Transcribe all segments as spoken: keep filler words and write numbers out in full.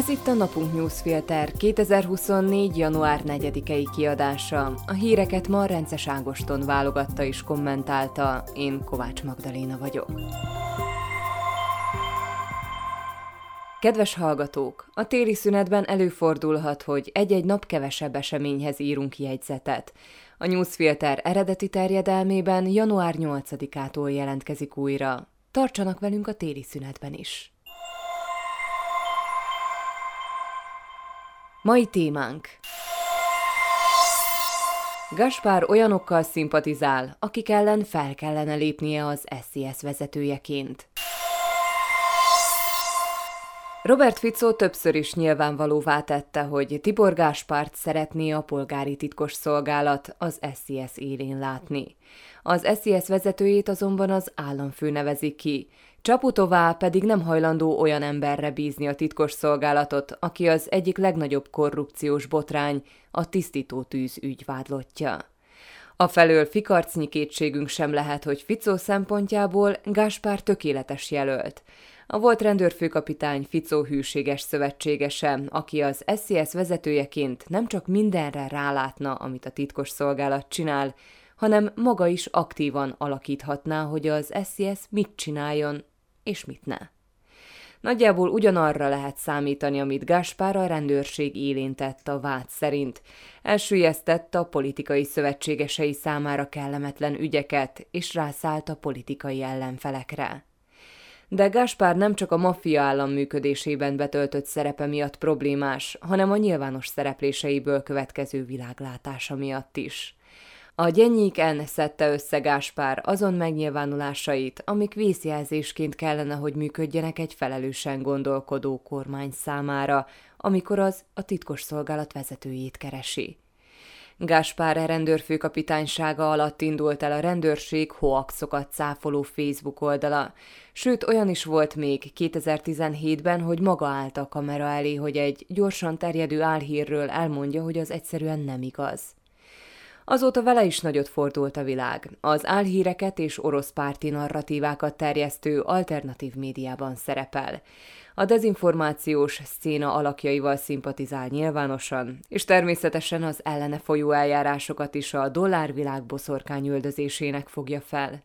Ez itt a Napunk Newsfilter kétezer-huszonnégy. január negyedikei kiadása. A híreket ma Rendes Ágoston válogatta és kommentálta. Én Kovács Magdaléna vagyok. Kedves hallgatók! A téli szünetben előfordulhat, hogy egy-egy nap kevesebb eseményhez írunk jegyzetet. A Newsfilter eredeti terjedelmében január nyolcadikától jelentkezik újra. Tartsanak velünk a téli szünetben is! Mai témánk: Gašpár olyanokkal szimpatizál, akik ellen fel kellene lépnie az S I S vezetőjeként. Robert Fico többször is nyilvánvalóvá tette, hogy Tibor Gašpárt szeretné a polgári titkos szolgálat, az S I S élén látni. Az S I S vezetőjét azonban az államfő nevezi ki, Csaputová pedig nem hajlandó olyan emberre bízni a titkos szolgálatot, aki az egyik legnagyobb korrupciós botrány, a tisztítótűz ügy vádlottja. Afelől fikarcnyi kétségünk sem lehet, hogy Fico szempontjából Gašpár tökéletes jelölt. A volt rendőrfőkapitány Fico hűséges szövetségese, aki az S I S vezetőjeként nem csak mindenre rálátna, amit a titkos szolgálat csinál, hanem maga is aktívan alakíthatná, hogy az S I S mit csináljon és mit ne. Nagyjából ugyanarra lehet számítani, amit Gašpár a rendőrség élén tett a vád szerint. Elsüllyesztett a politikai szövetségesei számára kellemetlen ügyeket, és rászállt a politikai ellenfelekre. De Gašpár nem csak a maffia állam működésében betöltött szerepe miatt problémás, hanem a nyilvános szerepléseiből következő világlátása miatt is. A Gyenyik N. szedte össze Gašpár azon megnyilvánulásait, amik vészjelzésként kellene, hogy működjenek egy felelősen gondolkodó kormány számára, amikor az a titkos szolgálat vezetőjét keresi. Gašpár rendőrfőkapitánysága alatt indult el a rendőrség hoaxokat cáfoló Facebook oldala, sőt olyan is volt még kétezer-tizenhétben, hogy maga állt a kamera elé, hogy egy gyorsan terjedő álhírről elmondja, hogy az egyszerűen nem igaz. Azóta vele is nagyot fordult a világ. Az álhíreket és orosz párti narratívákat terjesztő alternatív médiában szerepel. A dezinformációs szcéna alakjaival szimpatizál nyilvánosan, és természetesen az ellene folyó eljárásokat is a dollárvilág boszorkányüldözésének fogja fel.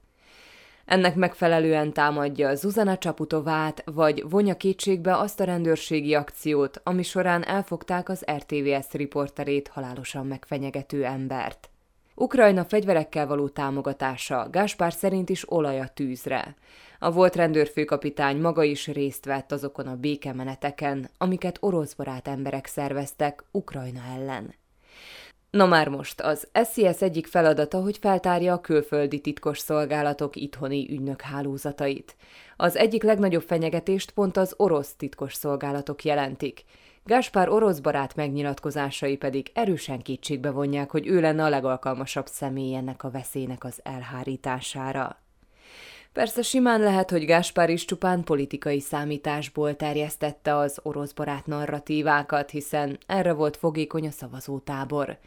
Ennek megfelelően támadja Zuzana Csaputovát, vagy vonja kétségbe azt a rendőrségi akciót, ami során elfogták az R T V S riporterét, halálosan megfenyegető embert. Ukrajna fegyverekkel való támogatása Gašpár szerint is olaj a tűzre. A volt rendőrfőkapitány maga is részt vett azokon a békemeneteken, amiket oroszbarát emberek szerveztek Ukrajna ellen. Na már most, az S I S egyik feladata, hogy feltárja a külföldi titkos szolgálatok itthoni ügynök hálózatait. Az egyik legnagyobb fenyegetést pont az orosz titkos szolgálatok jelentik. Gašpár orosz barát megnyilatkozásai pedig erősen kétségbe vonják, hogy ő lenne a legalkalmasabb személy ennek a veszélynek az elhárítására. Persze simán lehet, hogy Gašpár is csupán politikai számításból terjesztette az oroszbarát narratívákat, hiszen erre volt fogékony a szavazótábor.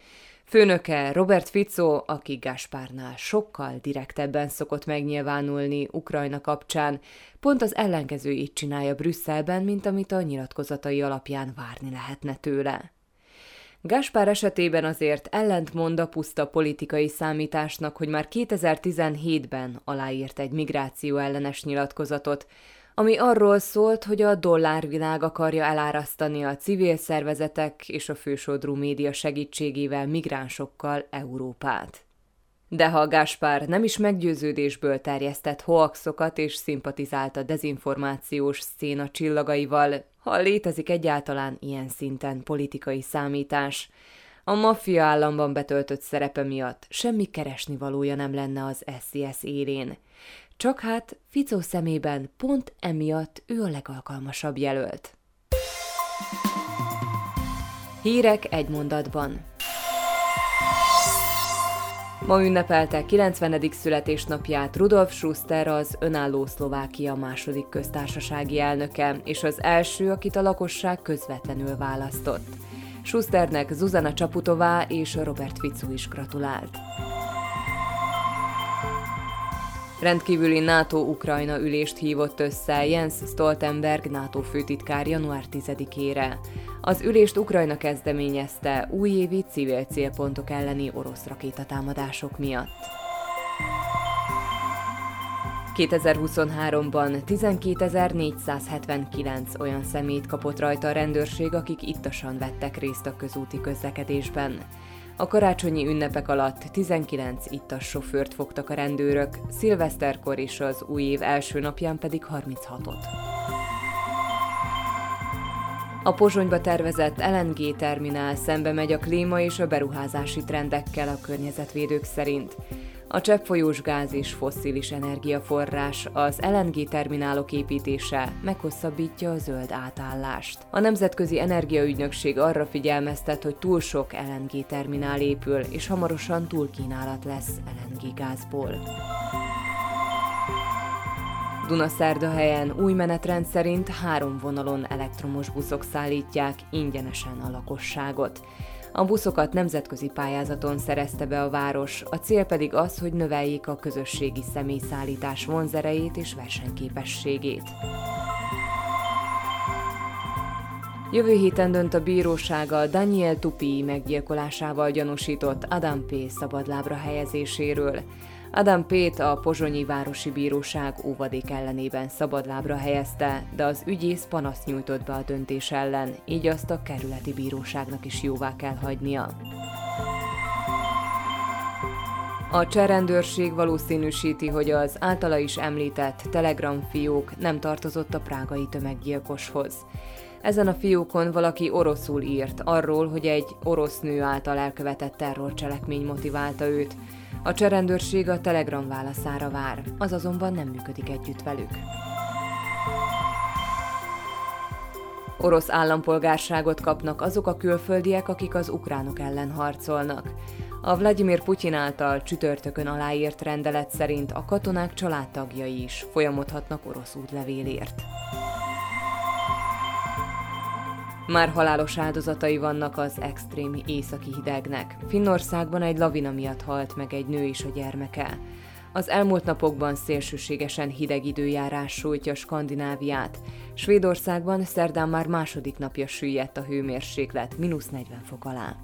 Főnöke Robert Fico, aki Gašpárnál sokkal direktebben szokott megnyilvánulni Ukrajna kapcsán, pont az ellenkezőjét csinálja Brüsszelben, mint amit a nyilatkozatai alapján várni lehetne tőle. Gašpár esetében azért ellentmond a puszta politikai számításnak, hogy már kétezer-tizenhétben aláírt egy migráció ellenes nyilatkozatot, ami arról szólt, hogy a dollárvilág akarja elárasztani a civil szervezetek és a fősodrú média segítségével migránsokkal Európát. De ha Gašpár nem is meggyőződésből terjesztett hoaxokat és szimpatizált a dezinformációs szcéna csillagaival, ha létezik egyáltalán ilyen szinten politikai számítás, a maffia államban betöltött szerepe miatt semmi keresnivalója nem lenne az S I S élén. Csak hát Fico szemében pont emiatt ő a legalkalmasabb jelölt. Hírek egy mondatban. Ma ünnepelte kilencvenedik születésnapját Rudolf Schuster, az önálló Szlovákia második köztársasági elnöke, és az első, akit a lakosság közvetlenül választott. Schusternek Zuzana Csaputová és Robert Fico is gratulált. Rendkívüli NATO-Ukrajna ülést hívott össze Jens Stoltenberg NATO főtitkár január tizedikére. Az ülést Ukrajna kezdeményezte újévi civil célpontok elleni orosz rakétatámadások miatt. kétezer-huszonháromban tizenkétezer-négyszázhetvenkilenc olyan személyt kapott rajta a rendőrség, akik ittasan vettek részt a közúti közlekedésben. A karácsonyi ünnepek alatt tizenkilenc ittas sofőrt fogtak a rendőrök, szilveszterkor és az új év első napján pedig harminchatot. A Pozsonyba tervezett el en gé terminál szembe megy a klíma és a beruházási trendekkel a környezetvédők szerint. A cseppfolyós gáz és fosszilis energiaforrás, az el en gé terminálok építése meghosszabbítja a zöld átállást. A Nemzetközi Energiaügynökség arra figyelmeztet, hogy túl sok el en gé terminál épül, és hamarosan túlkínálat lesz el en gé gázból. Duna-Szerdahelyen új menetrend szerint három vonalon elektromos buszok szállítják ingyenesen a lakosságot. A buszokat nemzetközi pályázaton szerezte be a város, a cél pedig az, hogy növeljék a közösségi személyszállítás vonzerejét és versenyképességét. Jövő héten dönt a bíróság a Daniel Tupi meggyilkolásával gyanúsított Ádám Péter szabadlábra helyezéséről. Ádám Péter a Pozsonyi Városi Bíróság óvadék ellenében szabadlábra helyezte, de az ügyész panaszt nyújtott be a döntés ellen, így azt a kerületi bíróságnak is jóvá kell hagynia. A cseh rendőrség valószínűsíti, hogy az általa is említett Telegram fiók nem tartozott a prágai tömeggyilkoshoz. Ezen a fiókon valaki oroszul írt arról, hogy egy orosz nő által elkövetett terrorcselekmény motiválta őt. A cseh rendőrség a Telegram válaszára vár, az azonban nem működik együtt velük. Orosz állampolgárságot kapnak azok a külföldiek, akik az ukránok ellen harcolnak. A Vladimir Putin által csütörtökön aláírt rendelet szerint a katonák családtagjai is folyamodhatnak orosz útlevélért. Már halálos áldozatai vannak az extrém északi hidegnek. Finnországban egy lavina miatt halt meg egy nő és a gyermeke. Az elmúlt napokban szélsőségesen hideg időjárás sújtja Skandináviát. Svédországban szerdán már második napja süllyedt a hőmérséklet, mínusz negyven fok alá.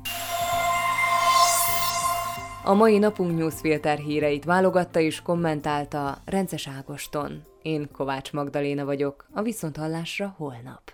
A mai Napunk Newsfilter híreit válogatta és kommentálta Rendes Ágoston. Én Kovács Magdaléna vagyok, a viszonthallásra holnap.